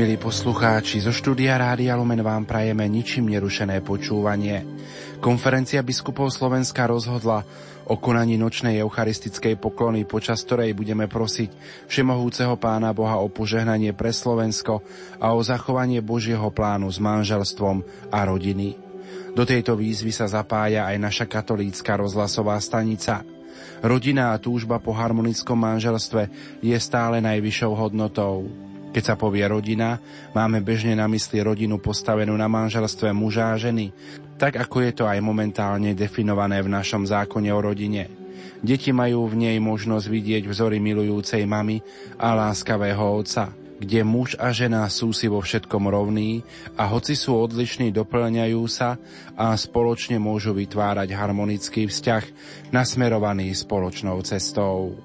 Milí poslucháči, zo štúdia Rádia Lumen vám prajeme ničím nerušené počúvanie. Konferencia biskupov Slovenska rozhodla o konaní nočnej eucharistickej poklony, počas ktorej budeme prosiť Všemohúceho Pána Boha o požehnanie pre Slovensko a o zachovanie Božieho plánu s manželstvom a rodiny. Do tejto výzvy sa zapája aj naša katolícka rozhlasová stanica. Rodina a túžba po harmonickom manželstve je stále najvyššou hodnotou. Keď sa povie rodina, máme bežne na mysli rodinu postavenú na manželstve muža a ženy, tak ako je to aj momentálne definované v našom zákone o rodine. Deti majú v nej možnosť vidieť vzory milujúcej mamy a láskavého otca, kde muž a žena sú si vo všetkom rovní a hoci sú odlišní, doplňajú sa a spoločne môžu vytvárať harmonický vzťah nasmerovaný spoločnou cestou.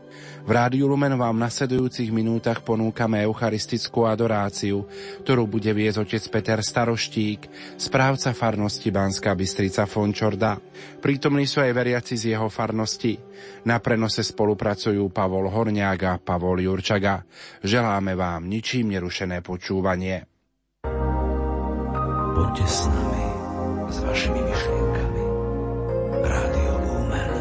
V Rádiu Lumen vám v nasledujúcich minútach ponúkame eucharistickú adoráciu, ktorú bude viesť otec Peter Staroštík, správca farnosti Banská Bystrica Fončorda. Prítomní sú aj veriaci z jeho farnosti. Na prenose spolupracujú Pavol Horniaga, Pavol Jurčaga. Želáme vám ničím nerušené počúvanie. Poďte s nami, s vašimi myšlienkami. Rádio Lumen.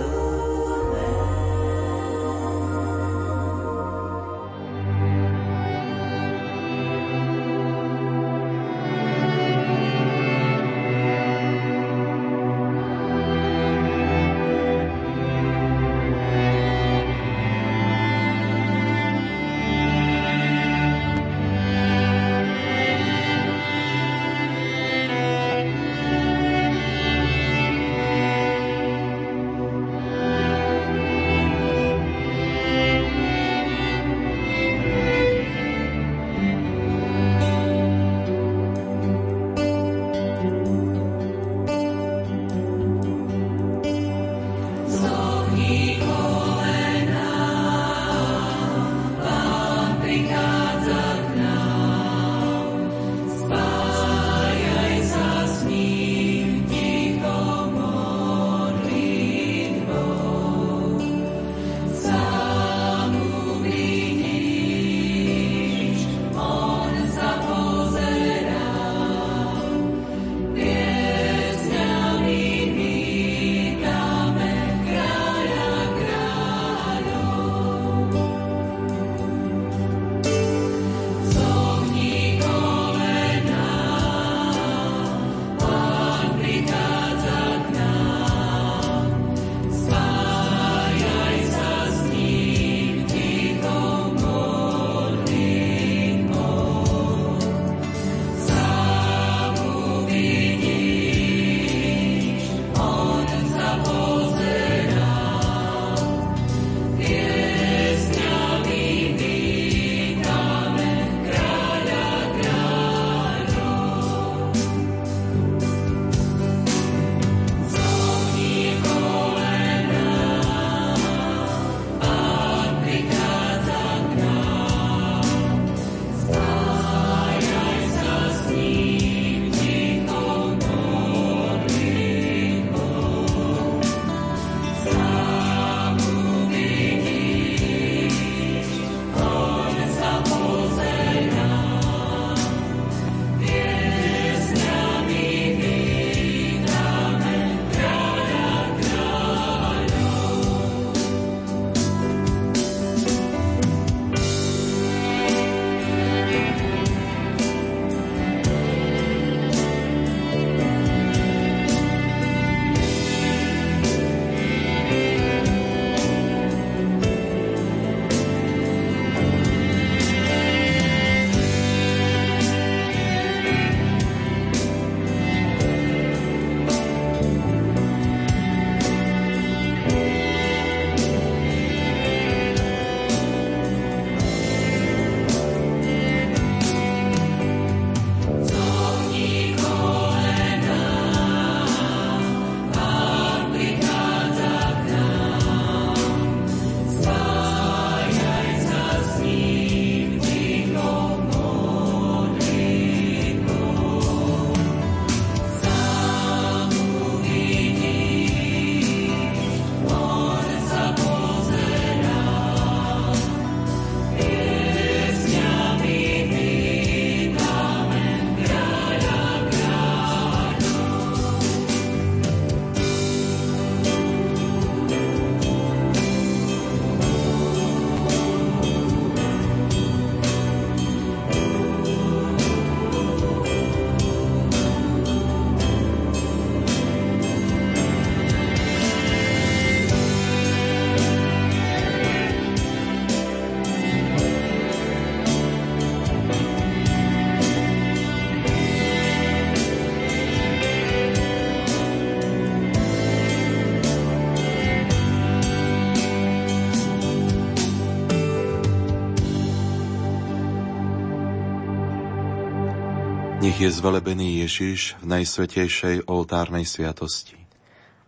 Nech je zvelebený Ježiš v najsvätejšej oltárnej sviatosti.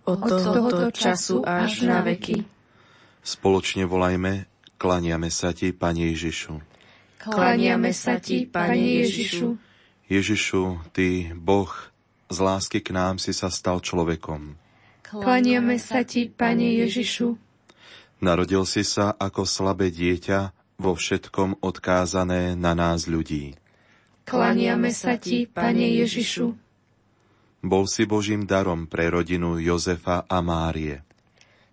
Od tohoto času až na veky. Spoločne volajme, klaniame sa ti, Pane Ježišu. Klaniame sa ti, Pane Ježišu. Ježišu, ty, Boh, z lásky k nám si sa stal človekom. Klaniame sa ti, Pane Ježišu. Narodil si sa ako slabé dieťa, vo všetkom odkázané na nás ľudí. Klaniame sa ti, Pane Ježišu. Bol si Božím darom pre rodinu Jozefa a Márie.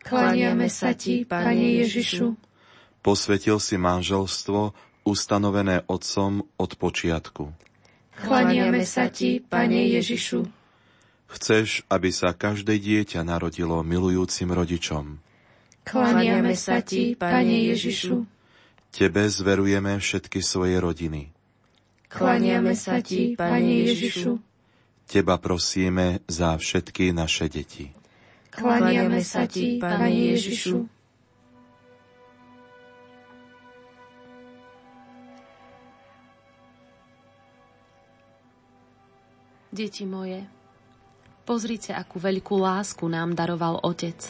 Klaniame sa ti, Pane Ježišu. Posvetil si manželstvo, ustanovené Otcom od počiatku. Klaniame sa ti, Pane Ježišu. Chceš, aby sa každé dieťa narodilo milujúcim rodičom. Klaniame sa ti, Pane Ježišu. Tebe zverujeme všetky svoje rodiny. Klaniame sa ti, Pane Ježišu. Teba prosíme za všetky naše deti. Klaniame sa ti, Pane Ježišu. Deti moje, pozrite, akú veľkú lásku nám daroval Otec.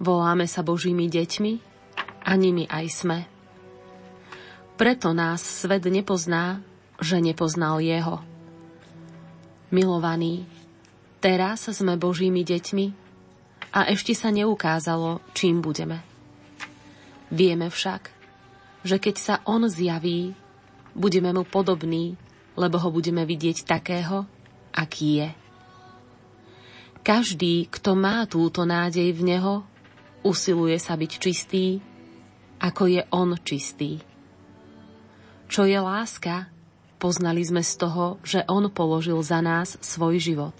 Voláme sa Božími deťmi a nimi aj sme. Preto nás svet nepozná, že nepoznal Jeho. Milovaní, teraz sme Božími deťmi a ešte sa neukázalo, čím budeme. Vieme však, že keď sa On zjaví, budeme Mu podobní, lebo Ho budeme vidieť takého, aký je. Každý, kto má túto nádej v Neho, usiluje sa byť čistý, ako je On čistý. Čo je láska, poznali sme z toho, že On položil za nás svoj život.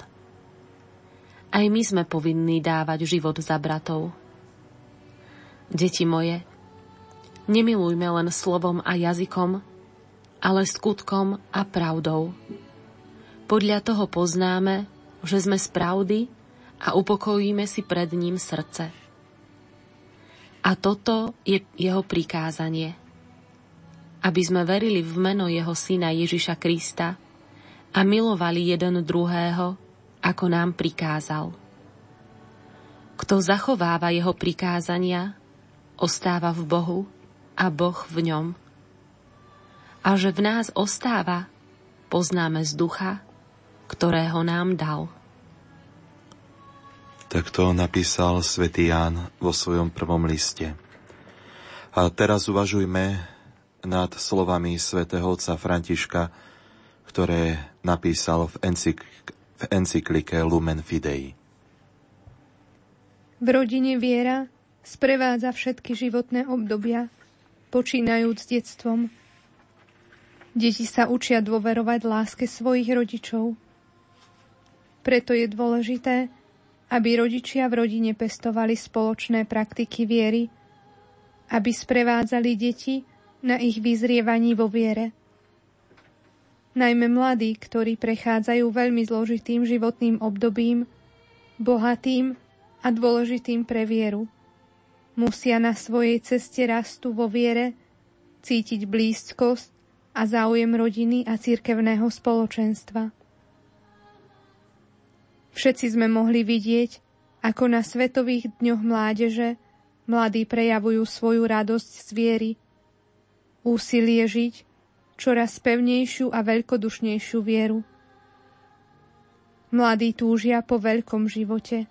Aj my sme povinní dávať život za bratov. Deti moje, nemilujme len slovom a jazykom, ale skutkom a pravdou. Podľa toho poznáme, že sme z pravdy a upokojíme si pred ním srdce. A toto je jeho prikázanie. Aby sme verili v meno jeho syna Ježiša Krista a milovali jeden druhého, ako nám prikázal. Kto zachováva jeho prikázania, ostáva v Bohu a Boh v ňom. A že v nás ostáva, poznáme z ducha, ktorého nám dal. Takto napísal svätý Ján vo svojom prvom liste. A teraz uvažujme nad slovami svätého otca Františka, ktoré napísal v encyklike Lumen Fidei. V rodine viera sprevádza všetky životné obdobia, počínajúc detstvom. Deti sa učia dôverovať láske svojich rodičov. Preto je dôležité, aby rodičia v rodine pestovali spoločné praktiky viery, aby sprevádzali deti na ich vyzrievaní vo viere. Najmä mladí, ktorí prechádzajú veľmi zložitým životným obdobím, bohatým a dôležitým pre vieru, musia na svojej ceste rastu vo viere cítiť blízkosť a záujem rodiny a cirkevného spoločenstva. Všetci sme mohli vidieť, ako na Svetových dňoch mládeže mladí prejavujú svoju radosť z viery, úsilie žiť čoraz pevnejšiu a veľkodušnejšiu vieru. Mladí túžia po veľkom živote.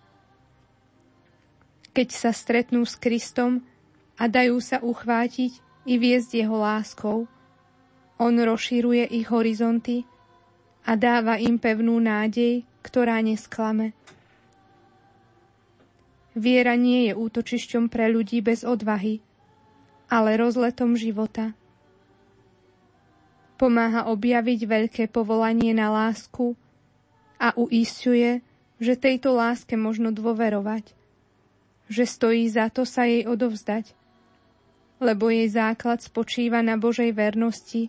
Keď sa stretnú s Kristom a dajú sa uchvátiť i viesť jeho láskou, on rozširuje ich horizonty a dáva im pevnú nádej, ktorá nesklame. Viera nie je útočišťom pre ľudí bez odvahy, ale rozletom života. Pomáha objaviť veľké povolanie na lásku a uisťuje, že tejto láske možno dôverovať, že stojí za to sa jej odovzdať, lebo jej základ spočíva na Božej vernosti,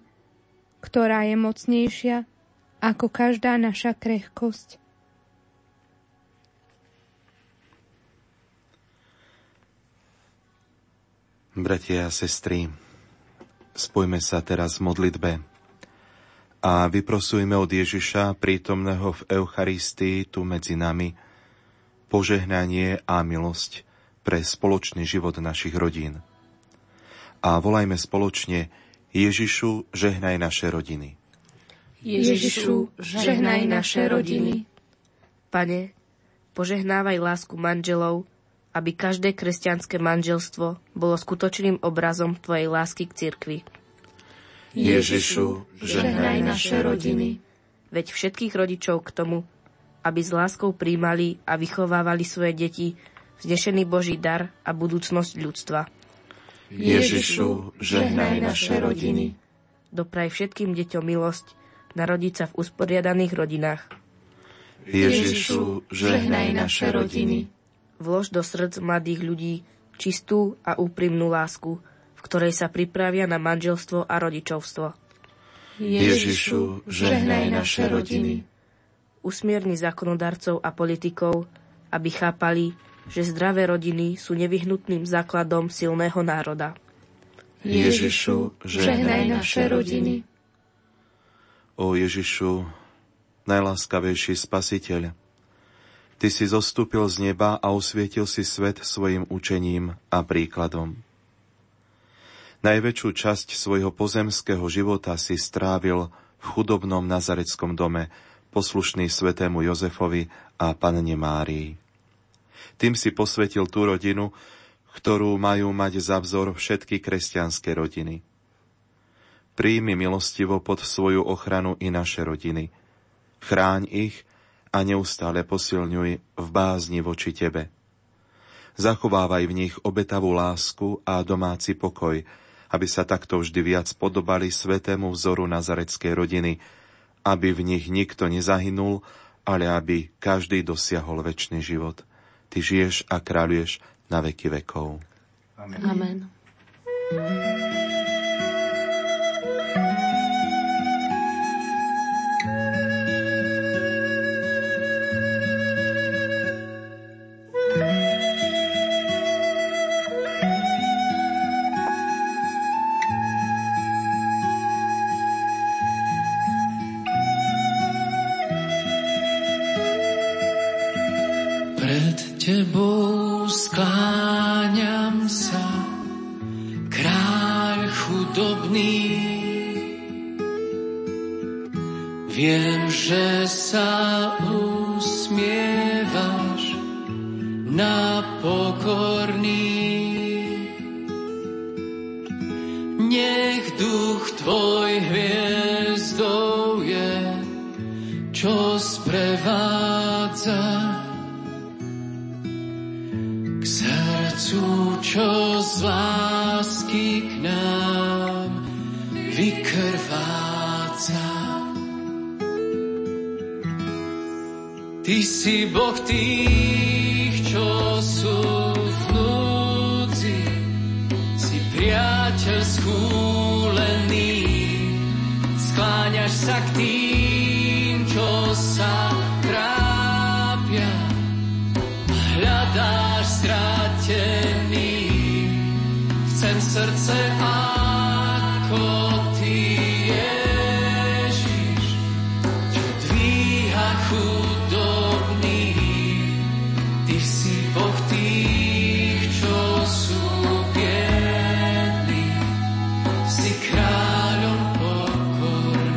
ktorá je mocnejšia ako každá naša krehkosť. Bratia a sestry, spojme sa teraz v modlitbe, a vyprosujme od Ježiša, prítomného v Eucharistii tu medzi nami, požehnanie a milosť pre spoločný život našich rodín. A volajme spoločne: Ježišu, žehnaj naše rodiny. Ježišu, žehnaj naše rodiny. Pane, požehnávaj lásku manželov, aby každé kresťanské manželstvo bolo skutočným obrazom tvojej lásky k cirkvi. Ježišu, žehnaj naše rodiny. Veď všetkých rodičov k tomu, aby s láskou príjmali a vychovávali svoje deti, vznešený Boží dar a budúcnosť ľudstva. Ježišu, žehnaj naše rodiny. Dopraj všetkým deťom milosť narodiť sa v usporiadaných rodinách. Ježišu, žehnaj naše rodiny. Vlož do srdc mladých ľudí čistú a úprimnú lásku, v ktorej sa pripravia na manželstvo a rodičovstvo. Ježišu, žehnaj naše rodiny. Usmierni zákonodarcov a politikov, aby chápali, že zdravé rodiny sú nevyhnutným základom silného národa. Ježišu, žehnaj naše rodiny. Ó Ježišu, najláskavejší Spasiteľ, Ty si zostúpil z neba a osvietil si svet svojim učením a príkladom. Najväčšiu časť svojho pozemského života si strávil v chudobnom nazareckom dome, poslušný svätému Jozefovi a Panne Márii. Tým si posvetil tú rodinu, ktorú majú mať za vzor všetky kresťanské rodiny. Príjmi milostivo pod svoju ochranu i naše rodiny. Chráň ich a neustále posilňuj v bázni voči Tebe. Zachovávaj v nich obetavú lásku a domáci pokoj, aby sa takto vždy viac podobali svätému vzoru nazareckej rodiny, aby v nich nikto nezahynul, ale aby každý dosiahol večný život. Ty žiješ a kráľuješ na veky vekov. Amen. Amen. Tebou skláňam sa, kráľ chudobný. Viem, že sa usmievaš na pokorný. Nech duch tvoj hviezdou je, čo sprevádza čo z lásky k nám vykrváca. Ty si Boh tých, čo sú v núdzi, si priateľ schúlený, skláňaš sa k tým, čo sa trápia, hľadáš stratený. Chcem srdce ako Ty, Ježiš, čo dvíha chudobný. Ty si Boh tých, čo sú biední, si kráľom pokorný.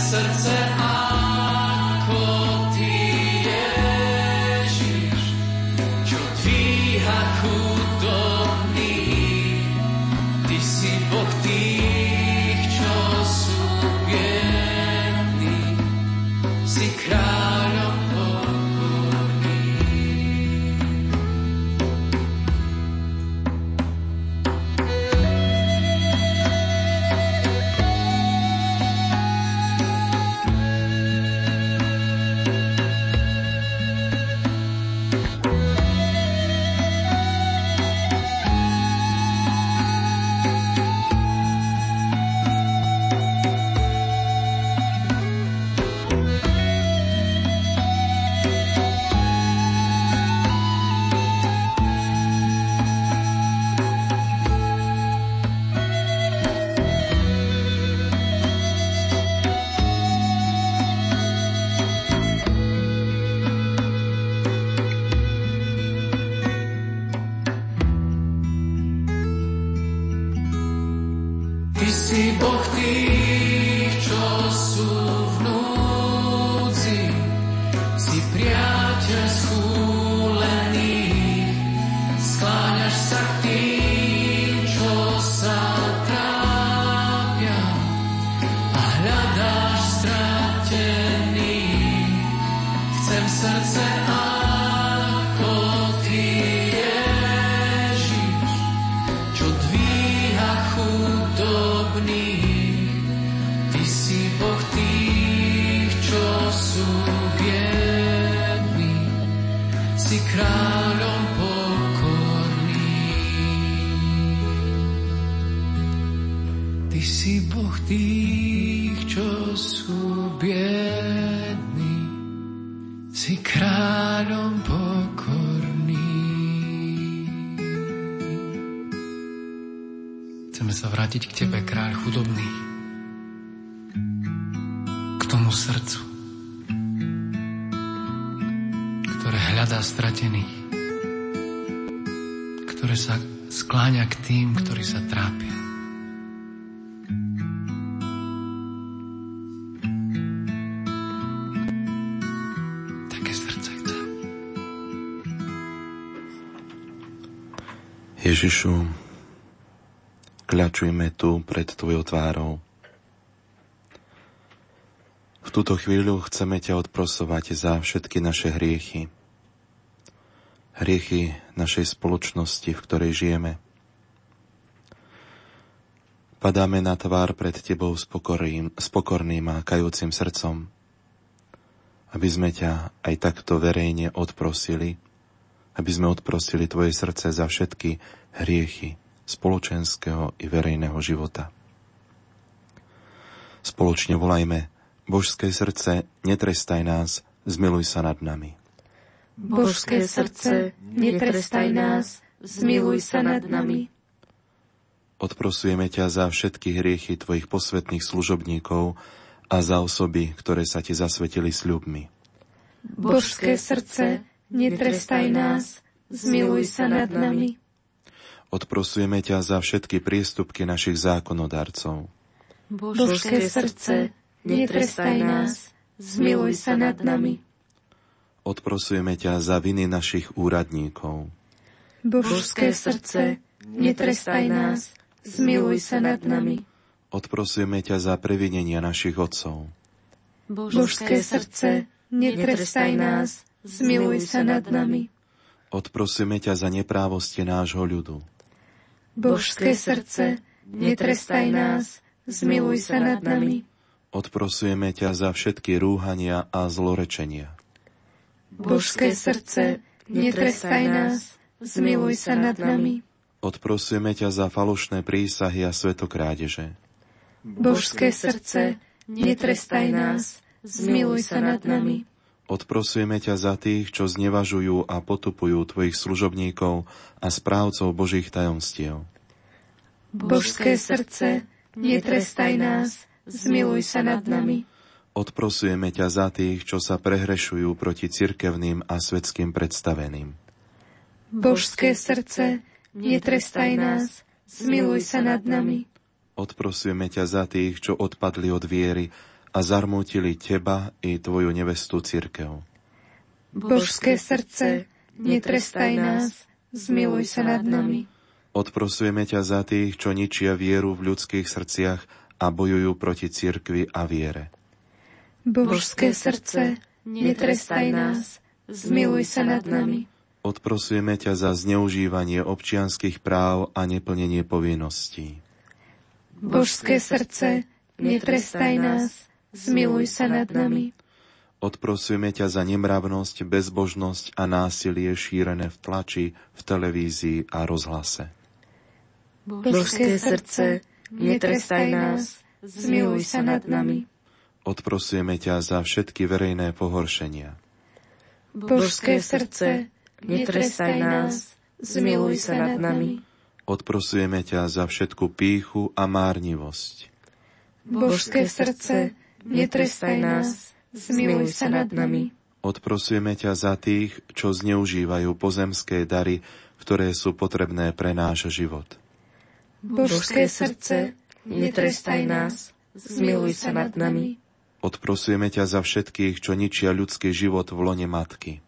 srdce ako Ty, Ježiš, čo dvíha chudobných. Ty si Boh tých, čo sú biední, si kráľom pokorný. Chceme sa vrátiť k Tebe, kráľ chudobný, k tomu srdcu, ktoré hľadá stratených, ktoré sa skláňa k tým, ktorí sa trápia. Také srdce chcem. Ježišu, kľačujeme tu pred Tvojou tvárou. V túto chvíľu chceme Ťa odprosovať za všetky naše hriechy. Hriechy našej spoločnosti, v ktorej žijeme. Padáme na tvár pred Tebou s pokorným a kajúcim srdcom, aby sme Ťa aj takto verejne odprosili, aby sme odprosili Tvoje srdce za všetky hriechy spoločenského i verejného života. Spoločne volajme: Božské srdce, netrestaj nás, zmiluj sa nad nami. Božské srdce, netrestaj nás, zmiluj sa nad nami. Odprosujeme Ťa za všetky hriechy Tvojich posvätných služobníkov a za osoby, ktoré sa Ti zasvetili sľubmi. Božské srdce, netrestaj nás, zmiluj sa nad nami. Odprosujeme Ťa za všetky priestupky našich zákonodarcov. Božské srdce, netrestaj nás, zmiluj sa nad nami. Odprosujeme Ťa za viny našich úradníkov. Božské srdce, netrestaj nás, zmiluj sa nad nami. Odprosujeme Ťa za previnenia našich otcov. Božské srdce, netrestaj nás, zmiluj sa nad nami. Odprosujeme Ťa za neprávosti nášho ľudu. Božské srdce, netrestaj nás, zmiluj sa nad nami. Odprosujeme Ťa za všetky rúhania a zlorečenia. Božské srdce, netrestaj nás, zmiluj sa nad nami. Odprosujeme Ťa za falošné prísahy a svetokrádeže. Božské srdce, netrestaj nás, zmiluj sa nad nami. Odprosujeme Ťa za tých, čo znevažujú a potupujú Tvojich služobníkov a správcov Božích tajomstiev. Božské srdce, netrestaj nás, zmiluj sa nad nami. Odprosujeme Ťa za tých, čo sa prehrešujú proti cirkevným a svetským predstaveným. Božské srdce, netrestaj nás, zmiluj sa nad nami. Odprosujeme Ťa za tých, čo odpadli od viery a zarmútili teba i tvoju nevestu cirkev. Božské srdce, netrestaj nás, zmiluj sa nad nami. Odprosujeme ťa za tých, čo ničia vieru v ľudských srdciach a bojujú proti cirkvi a viere. Božské srdce, netrestaj nás, zmiluj sa nad nami. Odprosujeme ťa za zneužívanie občianskych práv a neplnenie povinností. Božské srdce, netrestaj nás, zmiluj sa nad nami. Odprosujeme ťa za nemravnosť, bezbožnosť a násilie šírené v tlači, v televízii a rozhlase. Božské srdce, netrestaj nás, zmiluj sa nad nami. Odprosujeme ťa za všetky verejné pohoršenia. Božské srdce, netrestaj nás, zmiluj sa nad nami. Odprosujeme ťa za všetku pýchu a márnivosť. Božské srdce, netrestaj nás, zmiluj sa nad nami. Odprosujeme ťa za tých, čo zneužívajú pozemské dary, ktoré sú potrebné pre náš život. Božské srdce, netrestaj nás, zmiluj sa nad nami. Odprosujeme ťa za všetkých, čo ničia ľudský život v lone matky.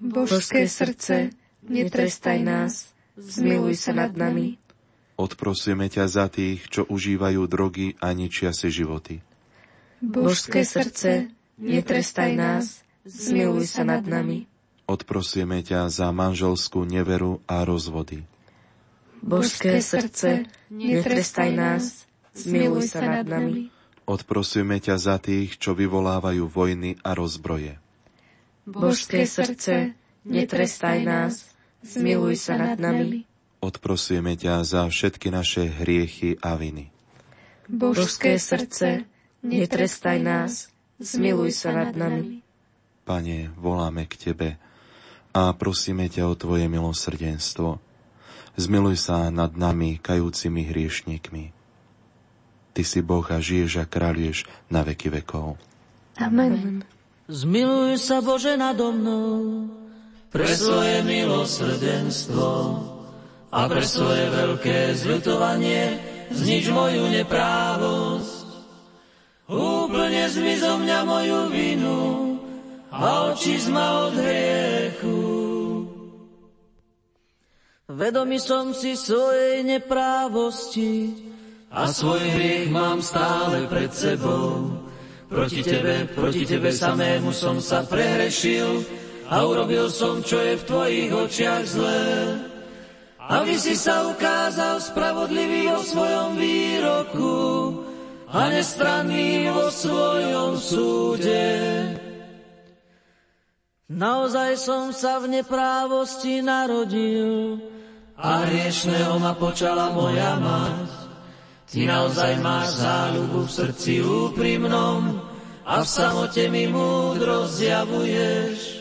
Božské srdce, netrestaj nás, zmiluj sa nad nami. Odprosujeme ťa za tých, čo užívajú drogy a ničia si životy. Božské srdce, netrestaj nás, zmiluj sa nad nami. Odprosujeme ťa za manželskú neveru a rozvody. Božské srdce, netrestaj nás, zmiluj sa nad nami. Odprosujeme ťa za tých, čo vyvolávajú vojny a rozbroje. Božské srdce, netrestaj nás, zmiluj sa nad nami. Odprosujeme ťa za všetky naše hriechy a viny. Božské srdce, netrestaj nás, zmiluj sa nad nami. Pane, voláme k Tebe a prosíme ťa o Tvoje milosrdenstvo. Zmiluj sa nad nami, kajúcimi hriešníkmi. Ty si Boh a žiješ a kráľuješ na veky vekov. Amen. Zmiluj sa, Bože, nado mnou, pre svoje milosrdenstvo a pre svoje veľké zľutovanie znič moju neprávosť. Úplne zmiz zo mňa moju vinu a očísť ma od hriechu. Vedomý som si svojej neprávosti a svoj hriech mám stále pred sebou. Proti tebe samému som sa prehrešil a urobil som, čo je v tvojich očiach zlé. Aby si sa ukázal spravodlivý o svojom výroku a nestranný vo svojom súde. Naozaj som sa v neprávosti narodil a hriešného ma počala moja mať. Ty naozaj máš záľubu v srdci úprimnom a v samote mi múdro zjavuješ.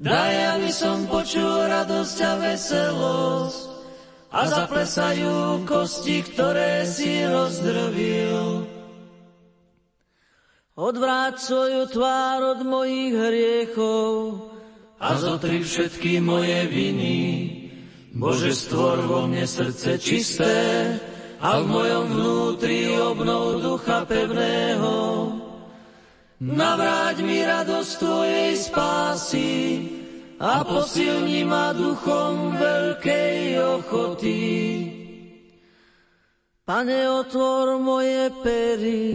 Daj, aby som počul radosť a veselosť a zaplesajú kosti, ktoré si rozdrvil. Odvráť svoju tvár od mojich hriechov a zotri všetky moje viny. Bože, stvor vo mne srdce čisté a v mojom vnútri obnov ducha pevného. Navráť mi radosť tvojej spásy a posilni ma duchom veľkej ochoty. Pane, otvor moje pery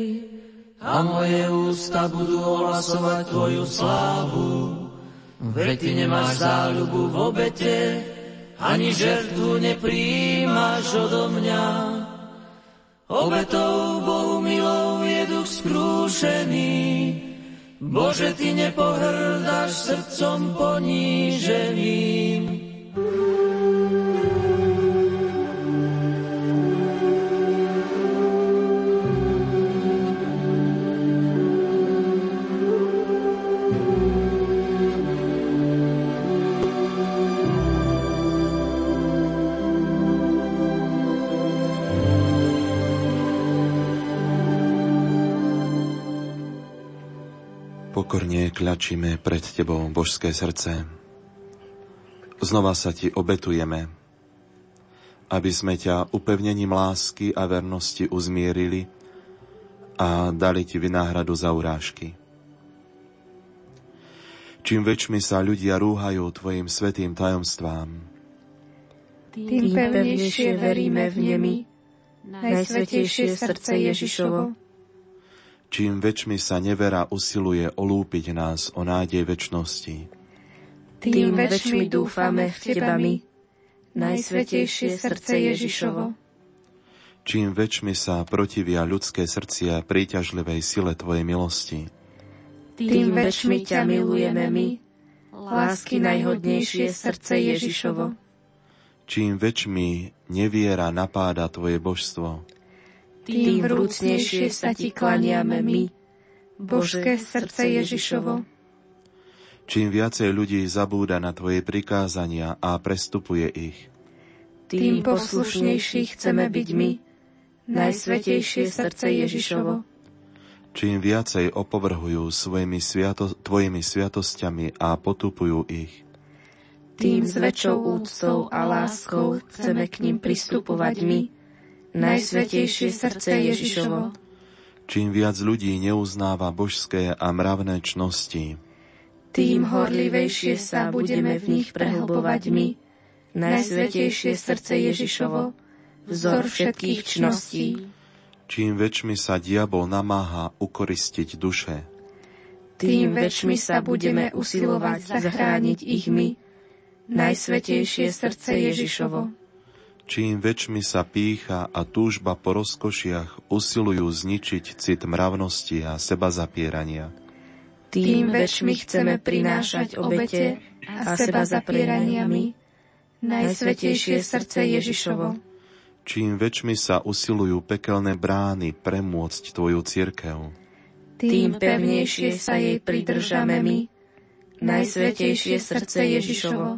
a moje ústa budú ohlasovať tvoju slávu. Veď ty nemáš záľubu v obete, ani žertvu nepríjmaš odo mňa. Obetou Bohu milou je duch skrúšený, Bože, ty nepohrdáš srdcom poníženým. Pokorne kľačíme pred Tebou, Božské srdce. Znova sa Ti obetujeme, aby sme ťa upevnením lásky a vernosti uzmierili a dali ti vynáhradu za urážky. Čím väčšmi sa ľudia rúhajú tvojim svätým tajomstvám, tým pevnejšie veríme v nemi, najsvätejšie srdce Ježišovo. Čím väčšmi sa nevera usiluje olúpiť nás o nádej večnosti, tým väčšmi dúfame v teba my, najsvätejšie srdce Ježišovo. Čím väčšmi sa protivia ľudské srdcia príťažlivej sile tvojej milosti, tým väčšmi ťa milujeme my, lásky najhodnejšie srdce Ježišovo. Čím väčšmi neviera napáda tvoje božstvo, tým vrúcnejšie sa ti klaniame my, božské srdce Ježišovo. Čím viacej ľudí zabúda na tvoje prikázania a prestupuje ich, tým poslušnejší chceme byť my, najsvätejšie srdce Ježišovo. Čím viacej opovrhujú tvojimi sviatosťami a potupujú ich, tým s väčšou úctou a láskou chceme k nim pristupovať my, najsvätejšie srdce Ježišovo. Čím viac ľudí neuznáva božské a mravné čnosti, tým horlivejšie sa budeme v nich prehlbovať my, najsvätejšie srdce Ježišovo, vzor všetkých čností. Čím väčšmi sa diabol namáha ukoristiť duše, tým väčšmi sa budeme usilovať zachrániť ich my, najsvätejšie srdce Ježišovo. Čím väčšmi sa pýcha a túžba po rozkošiach usilujú zničiť cit mravnosti a sebazapierania, tým väčšmi chceme prinášať obete a seba zapieraniami, najsvätejšie srdce Ježišovo. Čím väčšmi sa usilujú pekelné brány premôcť tvoju cirkev, tým pevnejšie sa jej pridržame my, najsvätejšie srdce Ježišovo.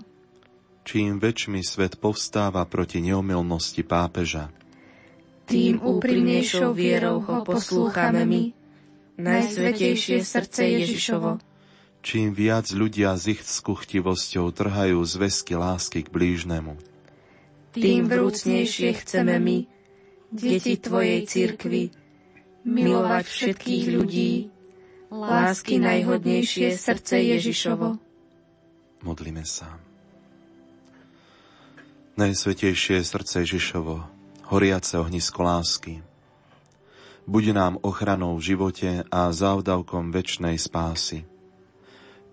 Čím väčšmi svet povstáva proti neomylnosti pápeža, tým úprimnejšou vierou ho poslúchame my, najsvätejšie srdce Ježišovo. Čím viac ľudia s ich skuchtivosťou trhajú zväzky lásky k blížnemu, tým vrúcnejšie chceme my, deti tvojej cirkvi, milovať všetkých ľudí, lásky najhodnejšie srdce Ježišovo. Modlíme sa. Najsvätejšie srdce Ježišovo, horiace ohnisko lásky, buď nám ochranou v živote a závdavkom večnej spásy.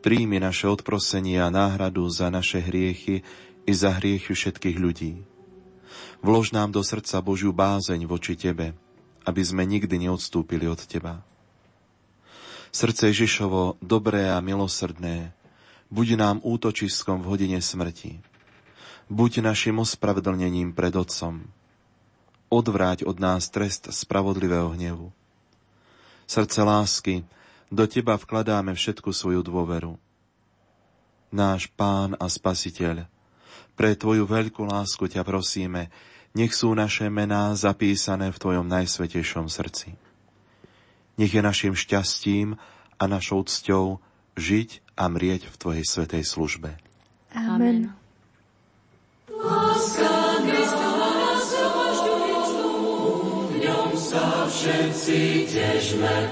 Príjmi naše odprosenie a náhradu za naše hriechy i za hriechy všetkých ľudí. Vlož nám do srdca Božiu bázeň voči tebe, aby sme nikdy neodstúpili od teba. Srdce Ježišovo, dobré a milosrdné, buď nám útočiskom v hodine smrti. Buď našim ospravedlnením pred Otcom. Odvráť od nás trest spravodlivého hnevu. Srdce lásky, do teba vkladáme všetku svoju dôveru. Náš Pán a Spasiteľ, pre tvoju veľkú lásku ťa prosíme, nech sú naše mená zapísané v tvojom najsvätejšom srdci. Nech je našim šťastím a našou cťou žiť a mrieť v tvojej svätej službe. Amen. Všetci tešme,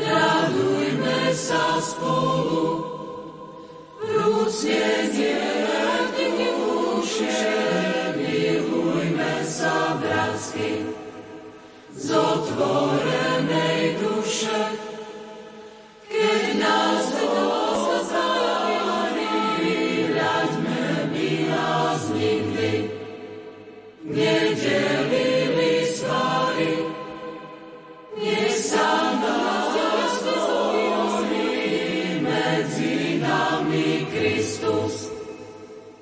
radujme sa spolu, vrúcne zdieľme knihy duše, milujme sa bratsky, z otvorenej duše, keď nás Boh zbaví, hľaďme by nás nikdy nedelili svary. Nech sa nás spojí medzi nami Kristus,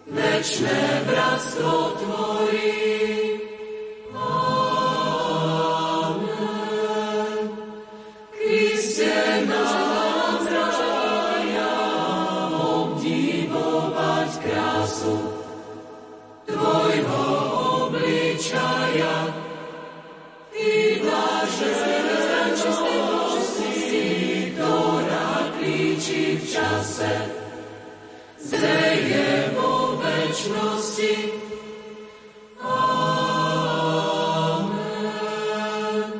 večné bratstvo tvorí. Amen. Kriste nás raja obdivovať krásu tvojho obličaja. Ty blažená v čase, zreje vo večnosti. Amen.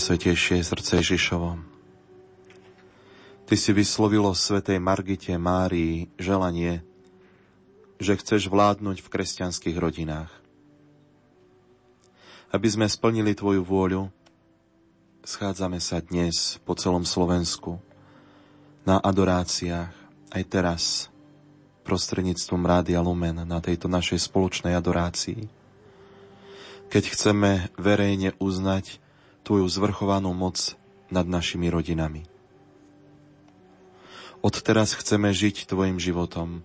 Najsvätejšie srdce Ježišovo. Ty si vyslovilo svätej Margite Márii želanie, že chceš vládnuť v kresťanských rodinách. Aby sme splnili tvoju vôľu, schádzame sa dnes po celom Slovensku na adoráciách aj teraz prostredníctvom Rádia Lumen na tejto našej spoločnej adorácii. Keď chceme verejne uznať tvoju zvrchovanú moc nad našimi rodinami. Odteraz chceme žiť tvojim životom,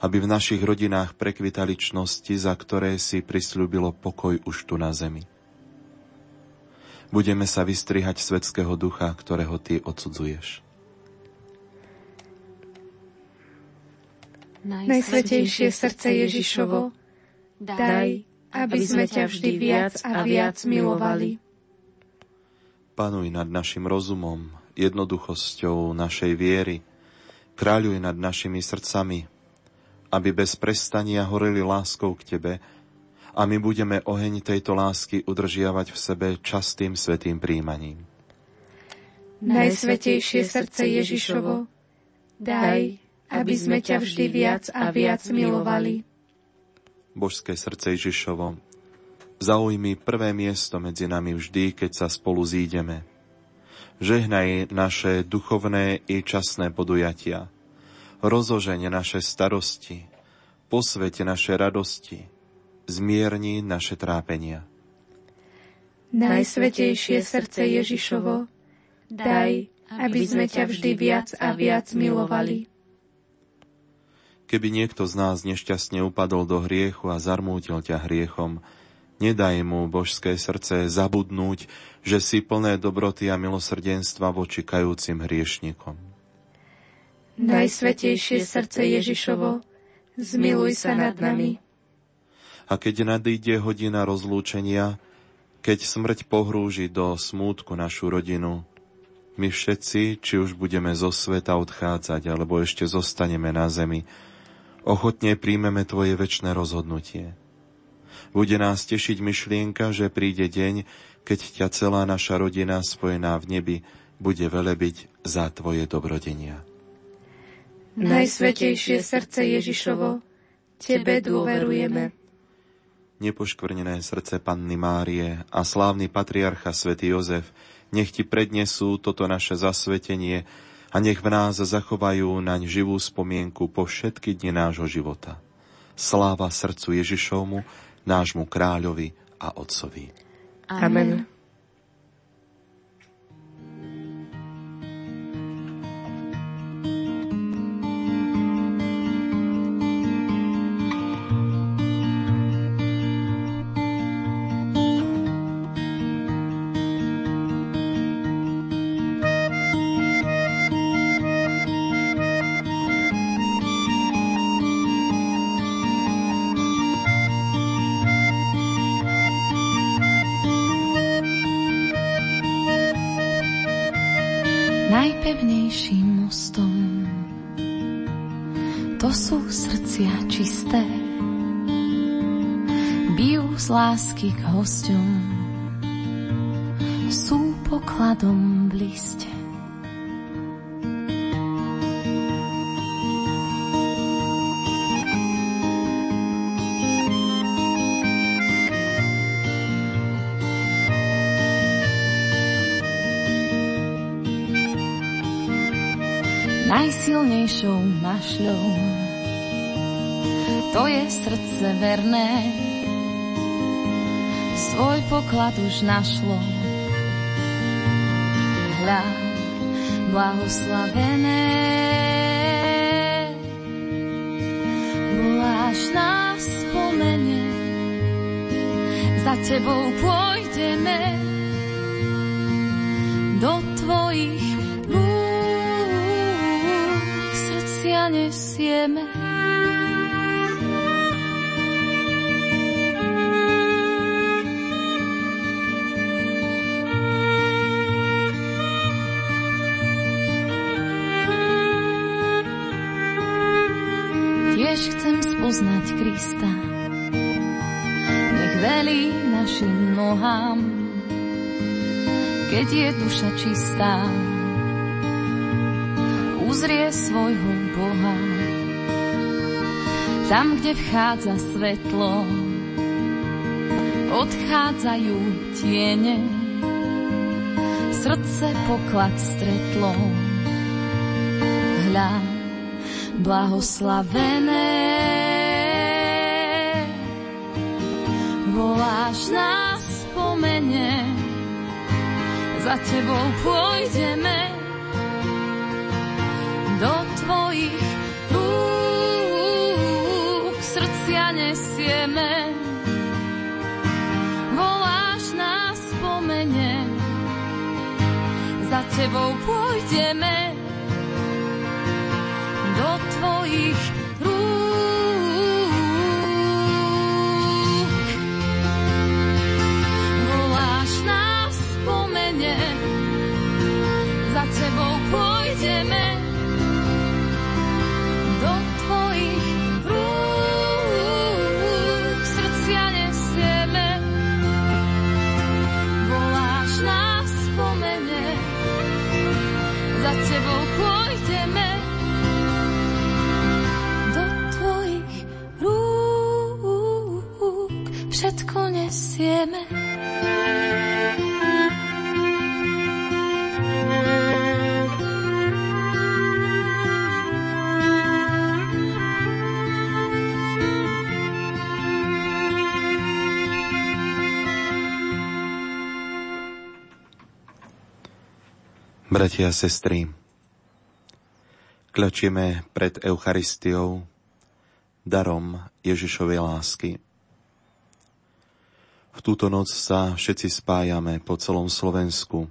aby v našich rodinách prekvitali čnosti, za ktoré si prisľúbilo pokoj už tu na zemi. Budeme sa vystrihať svetského ducha, ktorého ty odsudzuješ. Najsvätejšie srdce Ježišovo, daj, aby sme ťa vždy viac a viac milovali. Panuj nad našim rozumom, jednoduchosťou našej viery. Kráľuj nad našimi srdcami, aby bez prestania horeli láskou k tebe a my budeme oheň tejto lásky udržiavať v sebe častým svätým prijímaním. Najsvätejšie srdce Ježišovo, daj, aby sme ťa vždy viac a viac milovali. Božské srdce Ježišovo, zaujmi prvé miesto medzi nami vždy, keď sa spolu zídeme. Žehnaj naše duchovné i časné podujatia. Rozožeň naše starosti. Posväť naše radosti. Zmierni naše trápenia. Najsvätejšie srdce Ježišovo, daj, aby sme ťa vždy viac a viac milovali. Keby niekto z nás nešťastne upadol do hriechu a zarmútil ťa hriechom, nedaj mu, božské srdce, zabudnúť, že si plné dobroty a milosrdenstva voči kajúcim hriešnikom. Najsvätejšie srdce Ježišovo, zmiluj sa nad nami. A keď nadíde hodina rozlúčenia, keď smrť pohrúži do smútku našu rodinu, my všetci, či už budeme zo sveta odchádzať, alebo ešte zostaneme na zemi, ochotne príjmeme tvoje večné rozhodnutie. Bude nás tešiť myšlienka, že príde deň, keď ťa celá naša rodina spojená v nebi bude velebiť za tvoje dobrodenia. Najsvätejšie srdce Ježišovo, tebe dôverujeme. Nepoškvrnené srdce Panny Márie a slávny patriarcha svätý Jozef, nech ti prednesú toto naše zasvetenie a nech v nás zachovajú naň živú spomienku po všetky dni nášho života. Sláva srdcu Ježišovmu, nášmu kráľovi a otcovi. Amen. Najpevnejším mostom, to sú srdcia čisté, bijú z lásky k hosťom, sú pokladom bliste. Najsilnejšou mašľou, to je srdce verné, svoj poklad už našlo. Hľa, blahoslavené, voláš nás spomene, za tebou pôjdeme do tvojich nesieme. Tiež chcem spoznať Krista, nech velí našim nohám, keď je duša čistá, uzrie svojho Boha. Tam, kde vchádza svetlo, odchádzajú tiene, srdce poklad stretlo. Hľa, blahoslavené, voláš nás po mene, za tebou pôjdeme do tvojich rúk, srdcia nesieme. Voláš nás po mene, za tebou pôjdeme do tvojich rúk. Voláš nás po mene, za tebou pôjdeme do tvojich rúk. Srdcia nesieme. Voláš nás po mene, za tebou pôjdeme. Všetko nesieme. Bratia a sestry, kľačíme pred Eucharistiou, darom Ježišovej lásky. V túto noc sa všetci spájame po celom Slovensku,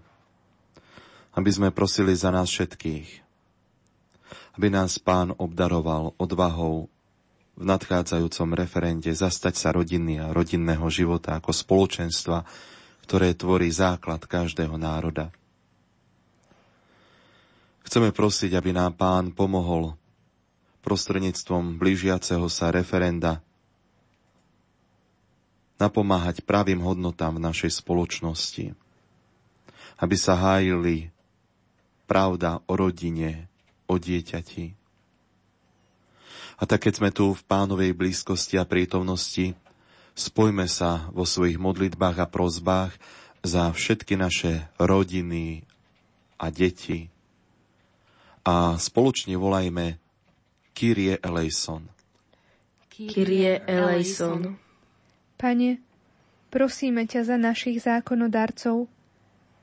aby sme prosili za nás všetkých, aby nás Pán obdaroval odvahou v nadchádzajúcom referende zastať sa rodiny a rodinného života ako spoločenstva, ktoré tvorí základ každého národa. Chceme prosiť, aby nám Pán pomohol prostredníctvom blížiaceho sa referenda napomáhať pravým hodnotám v našej spoločnosti, aby sa hájili pravda o rodine, o dieťati. A tak, keď sme tu v Pánovej blízkosti a prítomnosti, spojme sa vo svojich modlitbách a prosbách za všetky naše rodiny a deti a spoločne volajme Kyrie eleison. Kyrie eleison. Pane, prosíme ťa za našich zákonodarcov,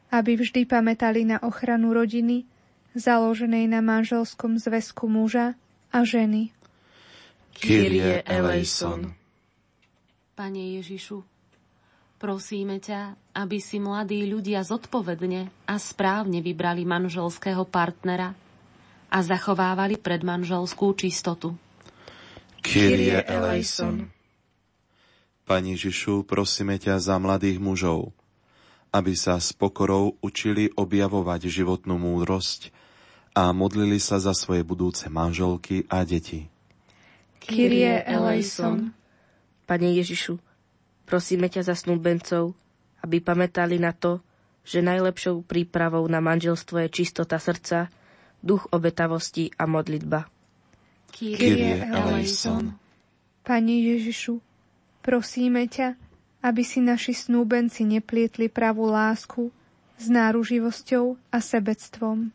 aby vždy pamätali na ochranu rodiny, založenej na manželskom zväzku muža a ženy. Kyrie eleison. Pane Ježišu, prosíme ťa, aby si mladí ľudia zodpovedne a správne vybrali manželského partnera a zachovávali predmanželskú čistotu. Kyrie eleison. Pani Ježišu, prosíme ťa za mladých mužov, aby sa s pokorou učili objavovať životnú múdrosť a modlili sa za svoje budúce manželky a deti. Kyrie eleison. Pane Ježišu, prosíme ťa za snúbencov, aby pamätali na to, že najlepšou prípravou na manželstvo je čistota srdca, duch obetavosti a modlitba. Kyrie eleison. Pani Ježišu, prosíme ťa, aby si naši snúbenci neplietli pravú lásku s náruživosťou a sebectvom.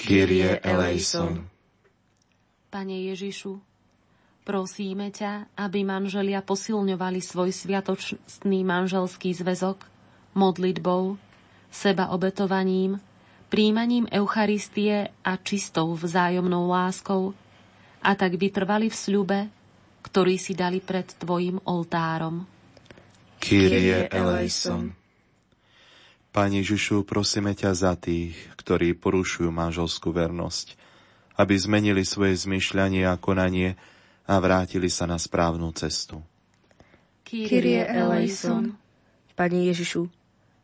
Kyrie eleison. Pane Ježišu, prosíme ťa, aby manželia posilňovali svoj sviatočný manželský zväzok modlitbou, sebaobetovaním, príjmaním Eucharistie a čistou vzájomnou láskou, a tak vytrvali v sľube, ktorý si dali pred tvojim oltárom. Kyrie eleison. Pane Ježišu, prosíme ťa za tých, ktorí porušujú manželskú vernosť, aby zmenili svoje zmyšľanie a konanie a vrátili sa na správnu cestu. Kyrie eleison. Pane Ježišu,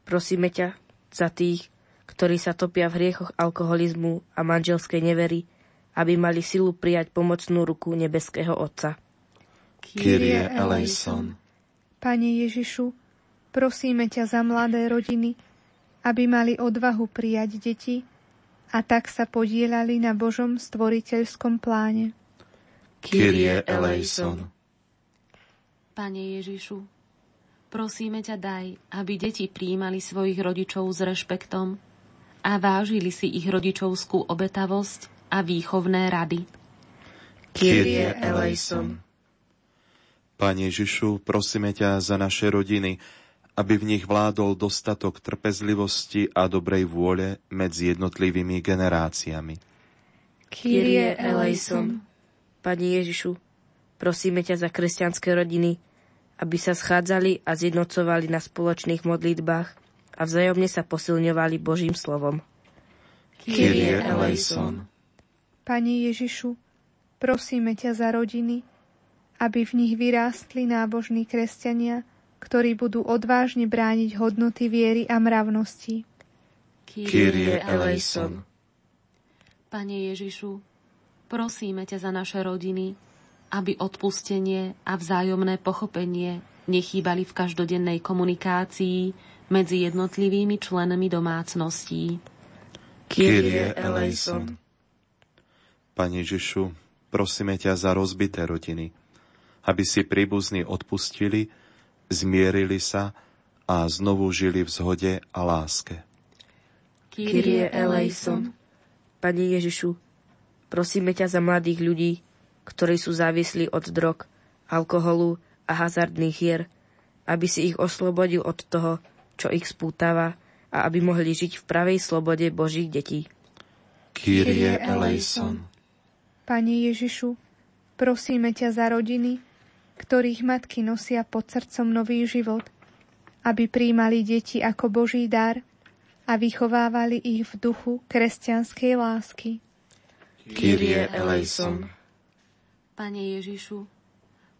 prosíme ťa za tých, ktorí sa topia v hriechoch alkoholizmu a manželskej nevery, aby mali silu prijať pomocnú ruku nebeského Otca. Kyrie eleison. Pane Ježišu, prosíme ťa za mladé rodiny, aby mali odvahu prijať deti a tak sa podieľali na Božom stvoriteľskom pláne. Kyrie eleison. Pane Ježišu, prosíme ťa daj, aby deti prijímali svojich rodičov s rešpektom a vážili si ich rodičovskú obetavosť a výchovné rady. Kyrie eleison. Pane Ježišu, prosíme ťa za naše rodiny, aby v nich vládol dostatok trpezlivosti a dobrej vôle medzi jednotlivými generáciami. Kyrie eleison. Pane Ježišu, prosíme ťa za kresťanské rodiny, aby sa schádzali a zjednocovali na spoločných modlitbách a vzájomne sa posilňovali Božím slovom. Kyrie eleison. Pane Ježišu, prosíme ťa za rodiny, aby v nich vyrástli nábožní kresťania, ktorí budú odvážne brániť hodnoty viery a mravnosti. Kyrie eleison. Pane Ježišu, prosíme ťa za naše rodiny, aby odpustenie a vzájomné pochopenie nechýbali v každodennej komunikácii medzi jednotlivými členmi domácností. Kyrie eleison. Pane Ježišu, prosíme ťa za rozbité rodiny, aby si príbuzní odpustili, zmierili sa a znovu žili v zhode a láske. Kyrie eleison. Pane Ježišu, prosíme ťa za mladých ľudí, ktorí sú závislí od drog, alkoholu a hazardných hier, aby si ich oslobodil od toho, čo ich spútava a aby mohli žiť v pravej slobode Božích detí. Kyrie eleison. Pane Ježišu, prosíme ťa za rodiny, ktorých matky nosia pod srdcom nový život, aby prijímali deti ako Boží dar a vychovávali ich v duchu kresťanskej lásky. Kyrie eleison. Pane Ježišu,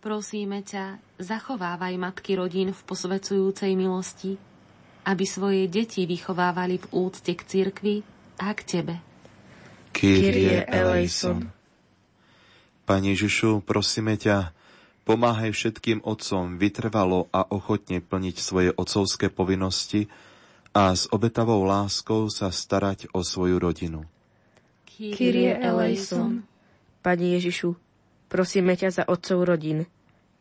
prosíme ťa, zachovávaj matky rodín v posvedzujúcej milosti, aby svoje deti vychovávali v úcte k cirkvi a k tebe. Kyrie eleison. Pane Ježišu, prosíme ťa, pomáhaj všetkým otcom vytrvalo a ochotne plniť svoje otcovské povinnosti a s obetavou láskou sa starať o svoju rodinu. Kyrie eleison. Pane Ježišu, prosíme ťa za otcov rodín,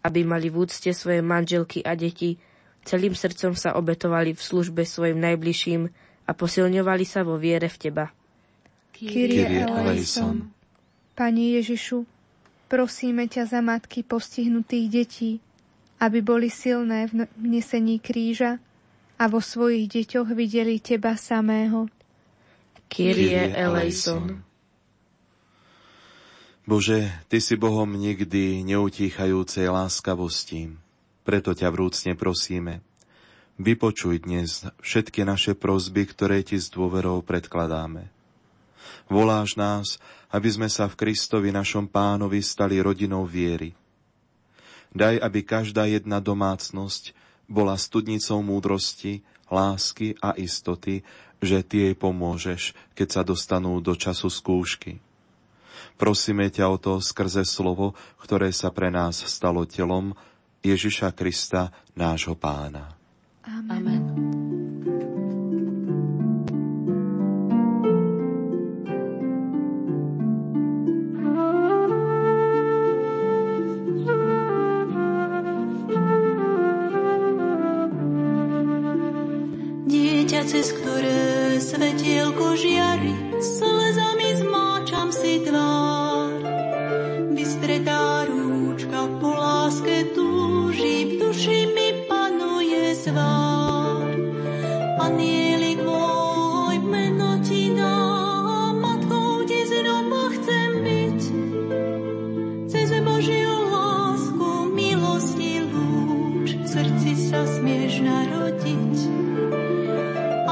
aby mali v úcte svoje manželky a deti, celým srdcom sa obetovali v službe svojim najbližším a posilňovali sa vo viere v teba. Kyrie eleison. Pane Ježišu, prosíme ťa za matky postihnutých detí, aby boli silné v nesení kríža a vo svojich deťoch videli teba samého. Kyrie eleison. Bože, ty si Bohom nikdy neutíchajúcej láskavosti, preto ťa vrúcne prosíme. Vypočuj dnes všetky naše prosby, ktoré ti s dôverou predkladáme. Voláš nás, aby sme sa v Kristovi našom Pánovi stali rodinou viery. Daj, aby každá jedna domácnosť bola studnicou múdrosti, lásky a istoty, že ty jej pomôžeš, keď sa dostanú do času skúšky. Prosíme ťa o to skrze slovo, ktoré sa pre nás stalo telom, Ježiša Krista, nášho Pána. Amen. Cez ktoré svetielko žiari, slzami zmáčam si tvár. Bystretá rúčka po láske túži, v duši mi panuje svár. Anielik môj, meno ti dám, matkou ti znova chcem byť. Cez Božiu lásku, milosti lúč, v srdci sa smieš narodiť.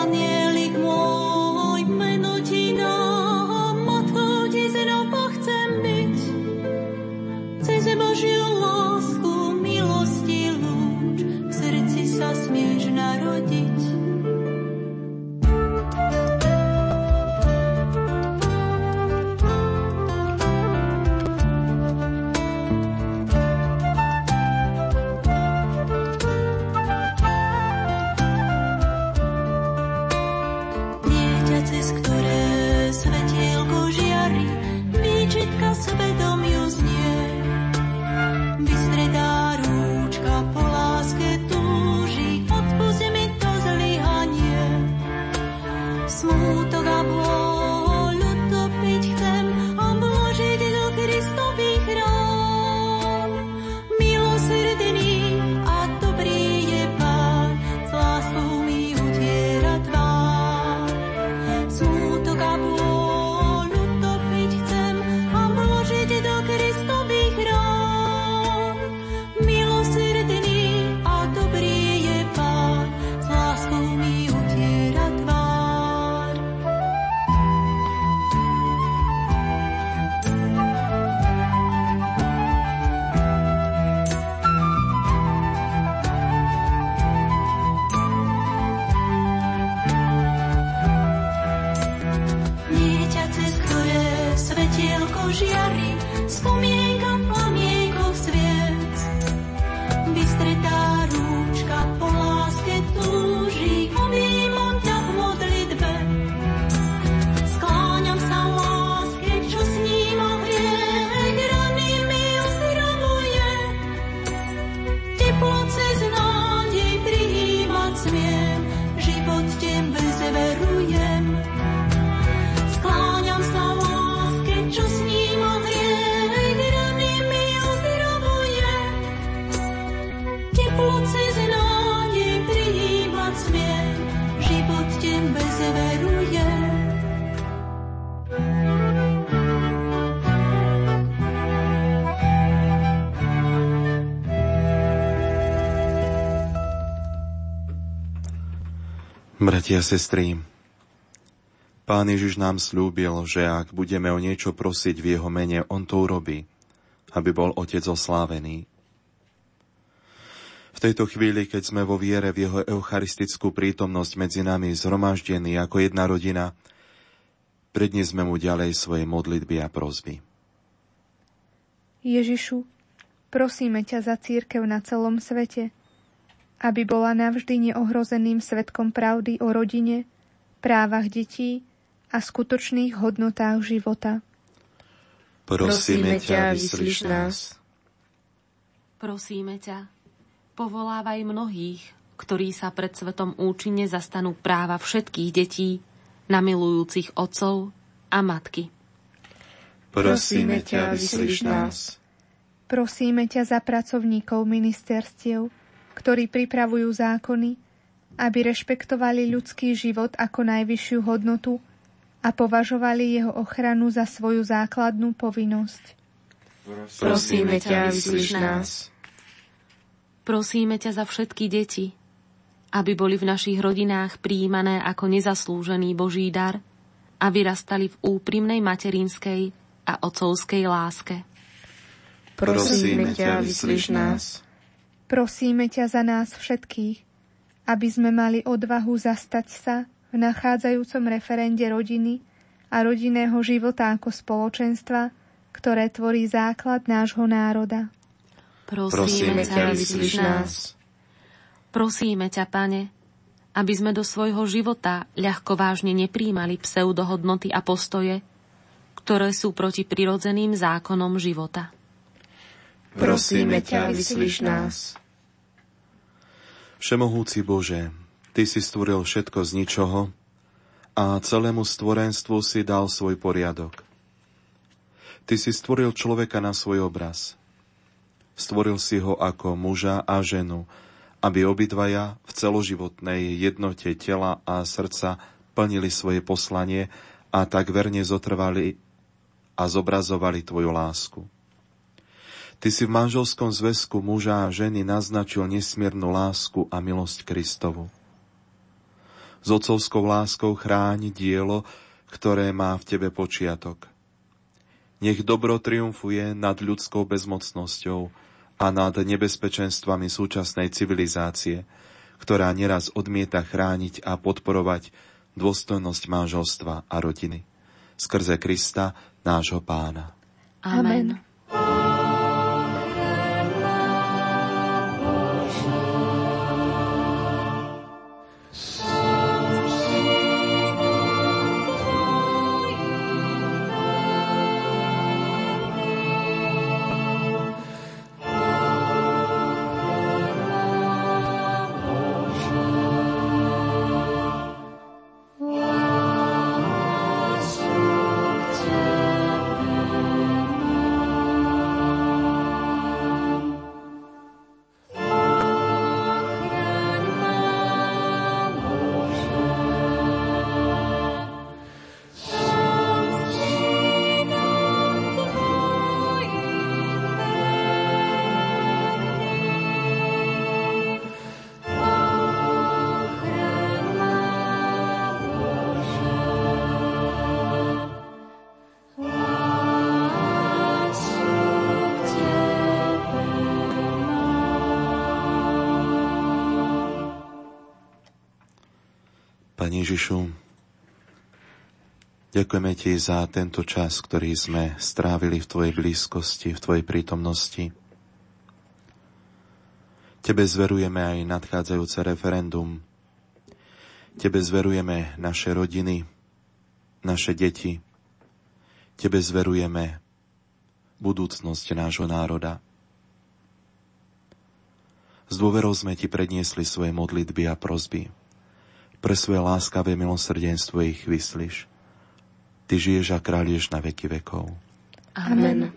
Anielik môj, meno ti dám, matkou ti znova chcem byť. Cez Božiu lásku, milosti lúč, v srdci sa smieš narodiť. Bratia a sestry, Pán Ježiš nám slúbil, že ak budeme o niečo prosiť v jeho mene, on to urobí, aby bol Otec oslávený. V tejto chvíli, keď sme vo viere v jeho eucharistickú prítomnosť medzi nami zhromaždení ako jedna rodina, predniesme mu ďalej svoje modlitby a prosby. Ježišu, prosíme ťa za cirkev na celom svete, aby bola navždy neohrozeným svedkom pravdy o rodine, právach detí a skutočných hodnotách života. Prosíme ťa, vyslíš nás. Prosíme ťa, povolávaj mnohých, ktorí sa pred svetom účinne zastanú práva všetkých detí, namilujúcich otcov a matky. Prosíme ťa, vyslíš nás. Prosíme ťa za pracovníkov ministerstiev, ktorí pripravujú zákony, aby rešpektovali ľudský život ako najvyššiu hodnotu a považovali jeho ochranu za svoju základnú povinnosť. Prosíme ťa, vyslíš nás. Prosíme ťa za všetky deti, aby boli v našich rodinách prijímané ako nezaslúžený Boží dar a vyrastali v úprimnej materinskej a otcovskej láske. Prosíme ťa, vyslíš nás. Prosíme ťa za nás všetkých, aby sme mali odvahu zastať sa v nachádzajúcom referende rodiny a rodinného života ako spoločenstva, ktoré tvorí základ nášho národa. Prosíme ťa, vyslíš nás. Prosíme ťa, Pane, aby sme do svojho života ľahko vážne nepríjmali pseudohodnoty a postoje, ktoré sú proti prirodzeným zákonom života. Prosíme ťa, vyslíš nás. Všemohúci Bože, Ty si stvoril všetko z ničoho a celému stvorenstvu si dal svoj poriadok. Ty si stvoril človeka na svoj obraz. Stvoril si ho ako muža a ženu, aby obidvaja v celoživotnej jednote tela a srdca plnili svoje poslanie a tak verne zotrvali a zobrazovali Tvoju lásku. Ty si v manželskom zväzku muža a ženy naznačil nesmiernu lásku a milosť Kristovu. S otcovskou láskou chráni dielo, ktoré má v tebe počiatok. Nech dobro triumfuje nad ľudskou bezmocnosťou a nad nebezpečenstvami súčasnej civilizácie, ktorá neraz odmieta chrániť a podporovať dôstojnosť manželstva a rodiny. Skrze Krista, nášho Pána. Amen. Ježišu, ďakujeme Ti za tento čas, ktorý sme strávili v Tvojej blízkosti, v Tvojej prítomnosti. Tebe zverujeme aj nadchádzajúce referendum. Tebe zverujeme naše rodiny, naše deti. Tebe zverujeme budúcnosť nášho národa. S dôverou sme Ti predniesli svoje modlitby a prosby. Pre svoje láskavé milosrdenstvo ich vyslíš. Ty žiješ a kráľuješ na veky vekov. Amen.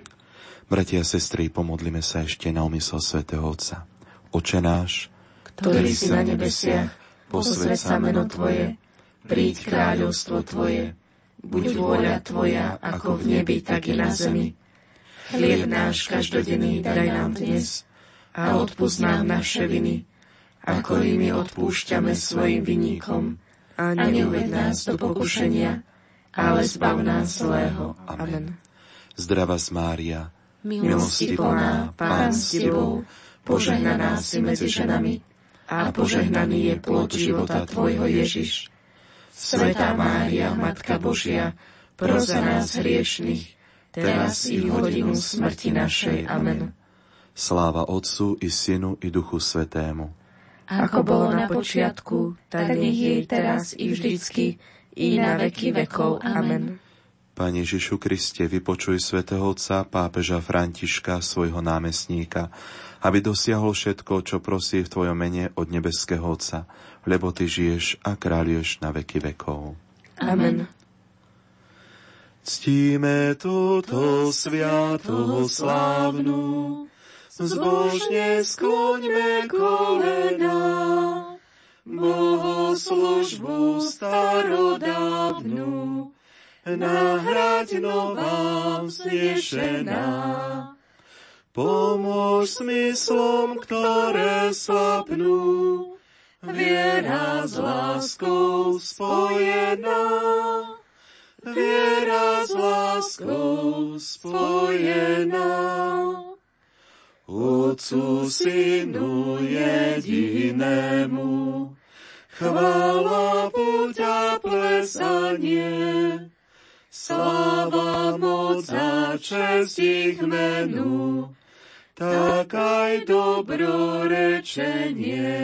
Bratia a sestry, pomodlíme sa ešte na úmysel svätého Otca. Oče náš, ktorý si na nebesiach, posväť sa meno Tvoje, príď kráľovstvo Tvoje, buď vôľa Tvoja, ako v nebi, tak i na zemi. Chlieb náš každodenný daj nám dnes a odpusť nám naše viny, ako i my odpúšťame svojim vinníkom. a neuveď nás do pokušenia, ale zbav nás zlého. Amen. Zdravá Mária, milosti plná, Pán s Tebou, požehnaná si medzi ženami a požehnaný je plod života Tvojho Ježiš. Svetá Mária, Matka Božia, pros za nás hriešných, teraz i v hodinu smrti našej. Amen. Sláva Otcu i Synu i Duchu Svätému. Ako bolo na počiatku, tak nech je teraz i vždycky, i na veky vekov. Amen. Pane Ježišu Kriste, vypočuj svätého otca pápeža Františka, svojho námestníka, aby dosiahol všetko, čo prosí v Tvojom mene od nebeského Otca, lebo Ty žiješ a kráľuješ na veky vekov. Amen. Ctíme túto sviatosť slávnu, zbožne skloňme kolená, bohoslužbu starodávnu nahrať nová vznešená. Pomôž smyslom, ktoré slabnú, viera s láskou spojená, viera s láskou spojená. Otcu, Synu jedinému, chvála, púť a plesanie, sláva, moc a čest ich menu, tak aj dobrorečenie.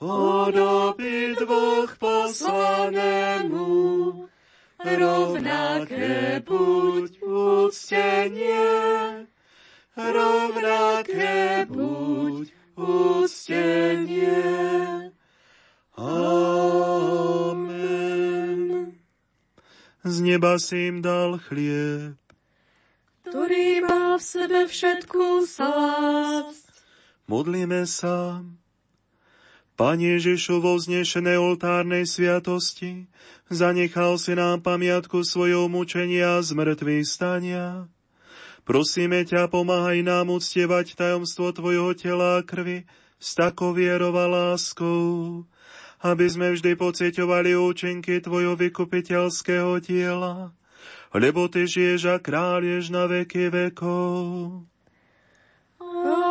Od obidvoch poslanému rovnaké buď úctenie, rovnaké buď úctenie. Amen. Z neba si im dal chlieb, ktorý má v sebe všetku slásť. Modlíme sa. Pane Ježišu, vo vznešenej oltárnej sviatosti zanechal si nám pamiatku svojho mučenia a zmrtvých stania. Prosíme ťa, pomáhaj nám uctievať tajomstvo Tvojho tela a krvi s takou vierou a láskou, aby sme vždy pociťovali účinky Tvojho vykupiteľského diela, lebo Ty žiješ a kráľuješ na veky vekov. Amen.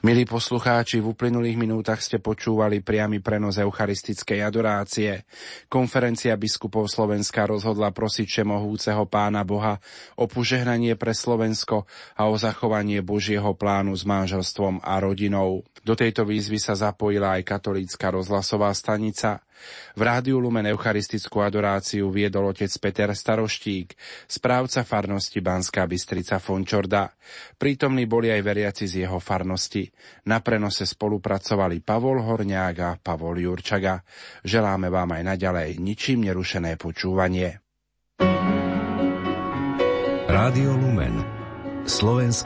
Milí poslucháči, v uplynulých minútach ste počúvali priamy prenos eucharistickej adorácie. Konferencia biskupov Slovenska rozhodla prosiť všemohúceho Pána Boha o požehnanie pre Slovensko a o zachovanie Božieho plánu s manželstvom a rodinou. Do tejto výzvy sa zapojila aj katolícka rozhlasová stanica. V Rádiu Lumen eucharistickú adoráciu viedol otec Peter Staroštík, správca farnosti Banská Bystrica Fončorda. Prítomní boli aj veriaci z jeho farnosti. Na prenose spolupracovali Pavol Horniaga, Pavol Jurčaga. Želáme vám aj naďalej ničím nerušené počúvanie. Rádio Lumen, Slovenska.